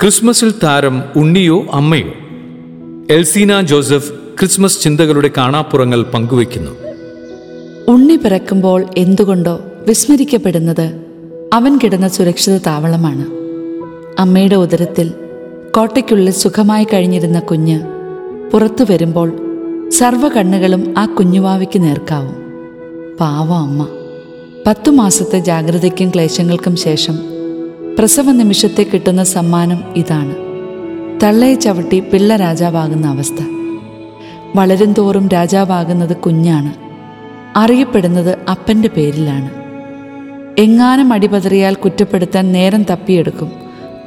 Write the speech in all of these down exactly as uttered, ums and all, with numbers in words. ക്രിസ്മസിൽ താരം ഉണ്ണിയോ അമ്മയോ? Elseena Joseph Christmas ചിന്തകളുടെ കാണാപ്പുറങ്ങൾ പങ്കുവയ്ക്കുന്നു. ഉണ്ണി പിറക്കുമ്പോൾ എന്തുകൊണ്ടോ വിസ്മരിക്കപ്പെടുന്നത് അവൻ കിടന്ന സുരക്ഷിത താവളമാണ്. അമ്മയുടെ ഉദരത്തിൽ കോട്ടയ്ക്കുള്ളിൽ സുഖമായി കഴിഞ്ഞിരുന്ന കുഞ്ഞ് പുറത്തു വരുമ്പോൾ സർവ്വ കണ്ണുകളും ആ കുഞ്ഞുവാവയ്ക്ക് നേർക്കാവും. പാവം അമ്മ. പത്തു മാസത്തെ ജാഗ്രതയ്ക്കും ക്ലേശങ്ങൾക്കും ശേഷം പ്രസവ നിമിഷത്തെ കിട്ടുന്ന സമ്മാനം ഇതാണ്. തള്ളയെ ചവിട്ടി പിള്ള രാജാവാകുന്ന അവസ്ഥ. വളരും തോറും രാജാവാകുന്നത് കുഞ്ഞാണ്, അറിയപ്പെടുന്നത് അപ്പൻ്റെ പേരിലാണ്. എങ്ങാനും അടിപതറിയാൽ കുറ്റപ്പെടുത്താൻ നേരം തപ്പിയെടുക്കും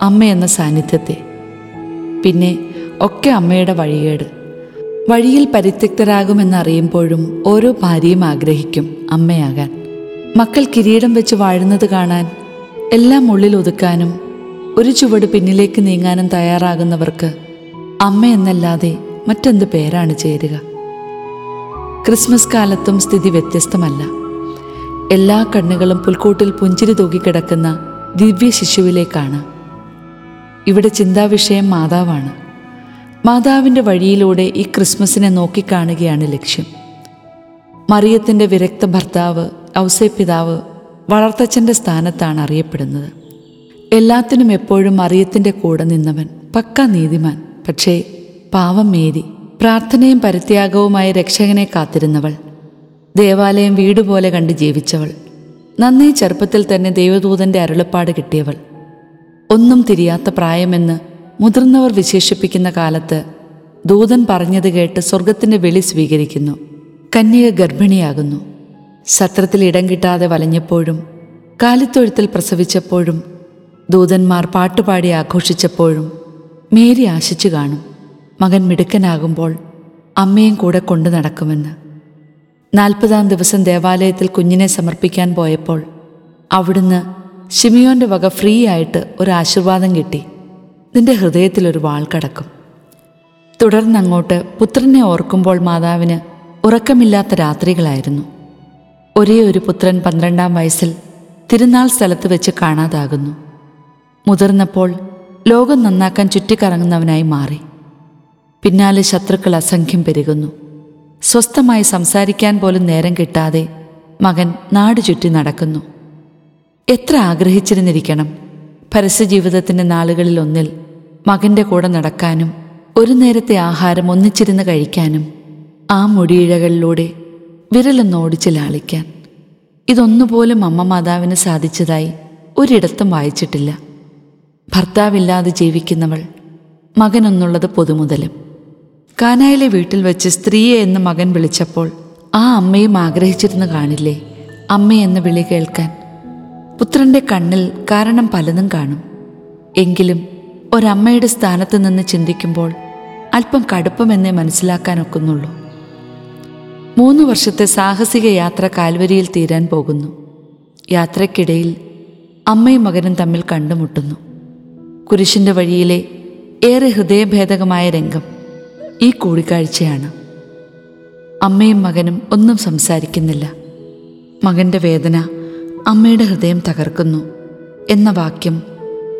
അമ്മയെന്ന സാന്നിധ്യത്തെ. പിന്നെ ഒക്കെ അമ്മയുടെ വഴികേട്. വഴിയിൽ പരിത്യക്തരാകുമെന്നറിയുമ്പോഴും ഓരോ ഭാര്യയും ആഗ്രഹിക്കും അമ്മയാകാൻ. മക്കൾ കിരീടം വെച്ച് വാഴുന്നത് കാണാൻ, എല്ലാം ഉള്ളിൽ ഒതുക്കാനും ഒരു ചുവട് പിന്നിലേക്ക് നീങ്ങാനും തയ്യാറാകുന്നവർക്ക് അമ്മയെന്നല്ലാതെ മറ്റെന്ത് പേരാണ് ചേരുക? ക്രിസ്മസ് കാലത്തും സ്ഥിതി വ്യത്യസ്തമല്ല. എല്ലാ കണ്ണുകളും പുൽക്കൂട്ടിൽ പുഞ്ചിരി തൂക്കിക്കിടക്കുന്ന ദിവ്യ ശിശുവിലേക്കാണ്. ഇവിടെ ചിന്താവിഷയം മാതാവാണ്. മാതാവിൻ്റെ വഴിയിലൂടെ ഈ ക്രിസ്മസിനെ നോക്കിക്കാണുകയാണ് ലക്ഷ്യം. മറിയത്തിൻ്റെ വിരക്ത ഭർത്താവ് ഔസേപ്പിതാവ് വളർത്തച്ഛൻ്റെ സ്ഥാനത്താണ് അറിയപ്പെടുന്നത്. എല്ലാത്തിനും എപ്പോഴും മറിയത്തിൻ്റെ കൂടെ നിന്നവൻ പക്കാ നീതിമാൻ. പക്ഷേ പാവം മേരി, പ്രാർത്ഥനയും പരിത്യാഗവുമായി രക്ഷകനെ കാത്തിരുന്നവൾ, ദേവാലയം വീടുപോലെ കണ്ട് ജീവിച്ചവൾ, നന്നേ ചെറുപ്പത്തിൽ തന്നെ ദൈവദൂതൻ്റെ അരുളപ്പാട് കിട്ടിയവൾ, ഒന്നും തിരിയാത്ത പ്രായമെന്ന് മുതിർന്നവർ വിശേഷിപ്പിക്കുന്ന കാലത്ത് ദൂതൻ പറഞ്ഞത് കേട്ട് സ്വർഗത്തിൻ്റെ വിളി സ്വീകരിക്കുന്നു. കന്യക ഗർഭിണിയാകുന്നു. സത്രത്തിൽ ഇടം കിട്ടാതെ വലഞ്ഞപ്പോഴും കാലിത്തൊഴുത്തിൽ പ്രസവിച്ചപ്പോഴും ദൂതന്മാർ പാട്ടുപാടി ആഘോഷിച്ചപ്പോഴും മേരി ആശിച്ചു കാണും മകൻ മിടുക്കനാകുമ്പോൾ അമ്മയും കൂടെ കൊണ്ടു നടക്കുമെന്ന്. നാൽപ്പതാം ദിവസം ദേവാലയത്തിൽ കുഞ്ഞിനെ സമർപ്പിക്കാൻ പോയപ്പോൾ അവിടുന്ന് ശിമിയോൻ്റെ വക ഫ്രീ ആയിട്ട് ഒരു ആശീർവാദം കിട്ടി. നിന്റെ ഹൃദയത്തിലൊരു വാൾ കടക്കും. തുടർന്നങ്ങോട്ട് പുത്രനെ ഓർക്കുമ്പോൾ മാതാവിന് ഉറക്കമില്ലാത്ത രാത്രികളായിരുന്നു. ഒരേ ഒരു പുത്രൻ പന്ത്രണ്ടാം വയസ്സിൽ തിരുനാൾ സ്ഥലത്ത് വെച്ച് കാണാതാകുന്നു. മുതിർന്നപ്പോൾ ലോകം നന്നാക്കാൻ ചുറ്റിക്കറങ്ങുന്നവനായി മാറി. പിന്നാലെ ശത്രുക്കൾ അസംഖ്യം പെരുകുന്നു. സ്വസ്ഥമായി സംസാരിക്കാൻ പോലും നേരം കിട്ടാതെ മകൻ നാട് ചുറ്റി നടക്കുന്നു. എത്ര ആഗ്രഹിച്ചിരുന്നിരിക്കണം പരസ്യജീവിതത്തിൻ്റെ നാളുകളിലൊന്നിൽ മകൻ്റെ കൂടെ നടക്കാനും ഒരു നേരത്തെ ആഹാരം ഒന്നിച്ചിരുന്ന് കഴിക്കാനും ആ മുടിയിഴകളിലൂടെ വിരലൊന്ന് ഓടിച്ച് ലാളിക്കാൻ. ഇതൊന്നുപോലും അമ്മ മാതാവിന് സാധിച്ചതായി ഒരിടത്തും വായിച്ചിട്ടില്ല. ഭർത്താവില്ലാതെ ജീവിക്കുന്നവൾ, മകനൊന്നുള്ളത് പൊതുമുതലും. കാനായിലെ വീട്ടിൽ വെച്ച് സ്ത്രീയെ എന്ന് മകൻ വിളിച്ചപ്പോൾ ആ അമ്മയും ആഗ്രഹിച്ചിരുന്നു കാണില്ലേ അമ്മയെന്ന് വിളി കേൾക്കാൻ? പുത്രൻ്റെ കണ്ണിൽ കാരണം പലതും കാണും. എങ്കിലും ഒരമ്മയുടെ സ്ഥാനത്ത് നിന്ന് ചിന്തിക്കുമ്പോൾ അല്പം കടുപ്പമെന്നേ മനസ്സിലാക്കാനൊക്കുന്നുള്ളൂ. മൂന്ന് വർഷത്തെ സാഹസിക യാത്ര കാൽവരിയിൽ തീരാൻ പോകുന്നു. യാത്രയ്ക്കിടയിൽ അമ്മയും മകനും തമ്മിൽ കണ്ടുമുട്ടുന്നു. കുരിശിൻ്റെ വഴിയിലെ ഏറെ ഹൃദയഭേദകമായ രംഗം ഈ കൂടിക്കാഴ്ചയാണ്. അമ്മയും മകനും ഒന്നും സംസാരിക്കുന്നില്ല. മകൻ്റെ വേദന അമ്മയുടെ ഹൃദയം തകർക്കുന്നു എന്ന വാക്യം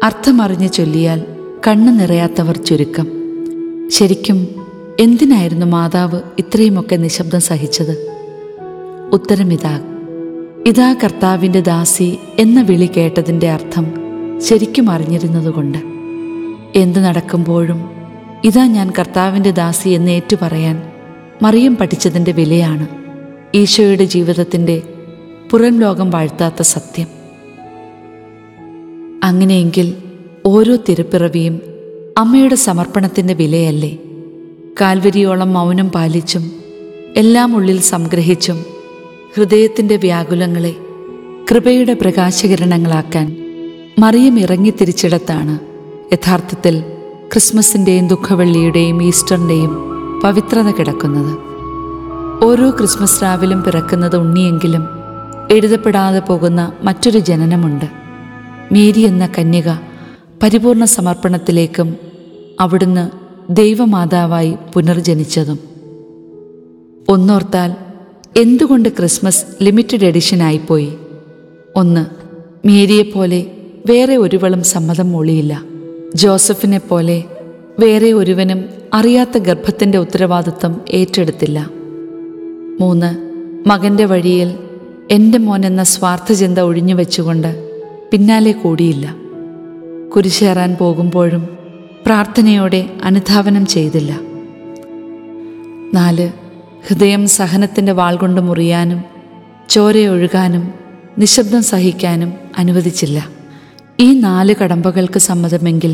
അർത്ഥമറിഞ്ഞ് ചൊല്ലിയാൽ കണ്ണ് നിറയാത്തവർ ചുരുക്കം. ശരിക്കും എന്തിനായിരുന്നു മാതാവ് ഇത്രയുമൊക്കെ നിശബ്ദം സഹിച്ചത്? ഉത്തരം ഇതാ. ഇതാ കർത്താവിൻ്റെ ദാസി എന്ന വിളി കേട്ടതിൻ്റെ അർത്ഥം ശരിക്കും അറിഞ്ഞിരുന്നതുകൊണ്ട്. എന്തു നടക്കുമ്പോഴും ഇതാ ഞാൻ കർത്താവിൻ്റെ ദാസി എന്ന് ഏറ്റുപറയാൻ മറിയം പഠിച്ചതിൻ്റെ വിലയാണ് ഈശോയുടെ ജീവിതത്തിൻ്റെ പുറം ലോകം വാഴ്ത്താത്ത സത്യം. അങ്ങനെയെങ്കിൽ ഓരോ തിരുപ്പിറവിയും അമ്മയുടെ സമർപ്പണത്തിൻ്റെ വിലയല്ലേ? കാൽവരിയോളം മൗനം പാലിച്ചും എല്ലാം ഉള്ളിൽ സംഗ്രഹിച്ചും ഹൃദയത്തിൻ്റെ വ്യാകുലങ്ങളെ കൃപയുടെ പ്രകാശകിരണങ്ങളാക്കാൻ മറിയം ഇറങ്ങിത്തിരിച്ചിടത്താണ് യഥാർത്ഥത്തിൽ ക്രിസ്മസിൻ്റെയും ദുഃഖവെള്ളിയുടെയും ഈസ്റ്ററിൻ്റെയും പവിത്രത കിടക്കുന്നത്. ഓരോ ക്രിസ്മസ് രാവിലും പിറക്കുന്നത് ഉണ്ണിയെങ്കിലും എഴുതപ്പെടാതെ പോകുന്ന മറ്റൊരു ജനനമുണ്ട്. മേരി എന്ന കന്യക പരിപൂർണ സമർപ്പണത്തിലേക്കും അവിടുന്ന് ദൈവമാതാവായി പുനർജനിച്ചതും. ഒന്നോർത്താൽ എന്തുകൊണ്ട് ക്രിസ്മസ് ലിമിറ്റഡ് എഡിഷനായിപ്പോയി? ഒന്ന്, മേരിയെപ്പോലെ വേറെ ഒരുവളും സമ്മതം മൂളിയില്ല. ജോസഫിനെ പോലെ വേറെ ഒരുവനും അറിയാത്ത ഗർഭത്തിൻ്റെ ഉത്തരവാദിത്വം ഏറ്റെടുത്തില്ല. മൂന്ന്, മകൻ്റെ വഴിയിൽ എൻ്റെ മോനെന്ന സ്വാർത്ഥചിന്ത ഒഴിഞ്ഞു വെച്ചുകൊണ്ട് പിന്നാലെ കൂടിയില്ല. കുരിശേറാൻ പോകുമ്പോഴും പ്രാർത്ഥനയോടെ അനുധാവനം ചെയ്തില്ല. നാല്, ഹൃദയം സഹനത്തിൻ്റെ വാൾ കൊണ്ട് മുറിയാനും ചോരയൊഴുകാനും നിശബ്ദം സഹിക്കാനും അനുവദിച്ചില്ല. ഈ നാല് കടമ്പകൾക്ക് സമ്മതമെങ്കിൽ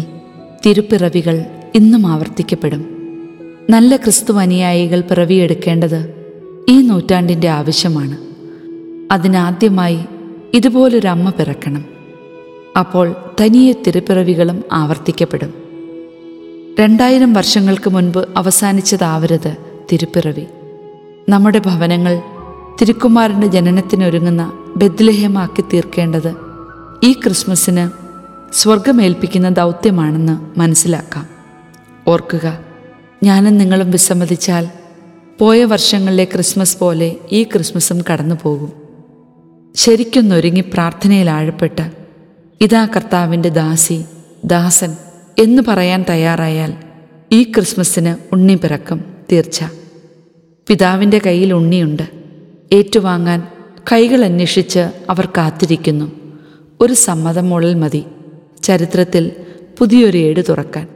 തിരുപ്പിറവികൾ ഇന്നും ആവർത്തിക്കപ്പെടും. നല്ല ക്രിസ്തു അനുയായികൾ പിറവിയെടുക്കേണ്ടത് ഈ നൂറ്റാണ്ടിൻ്റെ ആവശ്യമാണ്. അതിനാദ്യമായി ഇതുപോലൊരമ്മ പിറക്കണം. അപ്പോൾ തനിയെ തിരുപ്പിറവികളും ആവർത്തിക്കപ്പെടും. രണ്ടായിരം വർഷങ്ങൾക്ക് മുൻപ് അവസാനിച്ചതാവരുത് തിരുപ്പിറവി. നമ്മുടെ ഭവനങ്ങൾ തിരുക്കുമാരൻ്റെ ജനനത്തിനൊരുങ്ങുന്ന ബെത്ലഹേമാക്കി തീർക്കേണ്ടത് ഈ ക്രിസ്മസിന് സ്വർഗമേൽപ്പിക്കുന്ന ദൗത്യമാണെന്ന് മനസ്സിലാക്കാം. ഓർക്കുക, ഞാനും നിങ്ങളും വിസമ്മതിച്ചാൽ പോയ വർഷങ്ങളിലെ ക്രിസ്മസ് പോലെ ഈ ക്രിസ്മസും കടന്നു പോകും. ശരിക്കൊന്നൊരുങ്ങി പ്രാർത്ഥനയിൽ ആഴപ്പെട്ട് ഇതാ കർത്താവിൻ്റെ ദാസി ദാസൻ എന്ന് പറയാൻ തയ്യാറായാൽ ഈ ക്രിസ്മസിന് ഉണ്ണി പിറക്കും. തീർച്ച പിതാവിൻ്റെ കയ്യിൽ ഉണ്ണിയുണ്ട്. ഏറ്റുവാങ്ങാൻ കൈകൾ അന്വേഷിച്ച് അവർ കാത്തിരിക്കുന്നു. ഒരു സമ്മതം മുഴൽ മതി ചരിത്രത്തിൽ പുതിയൊരു ഏട് തുറക്കാൻ.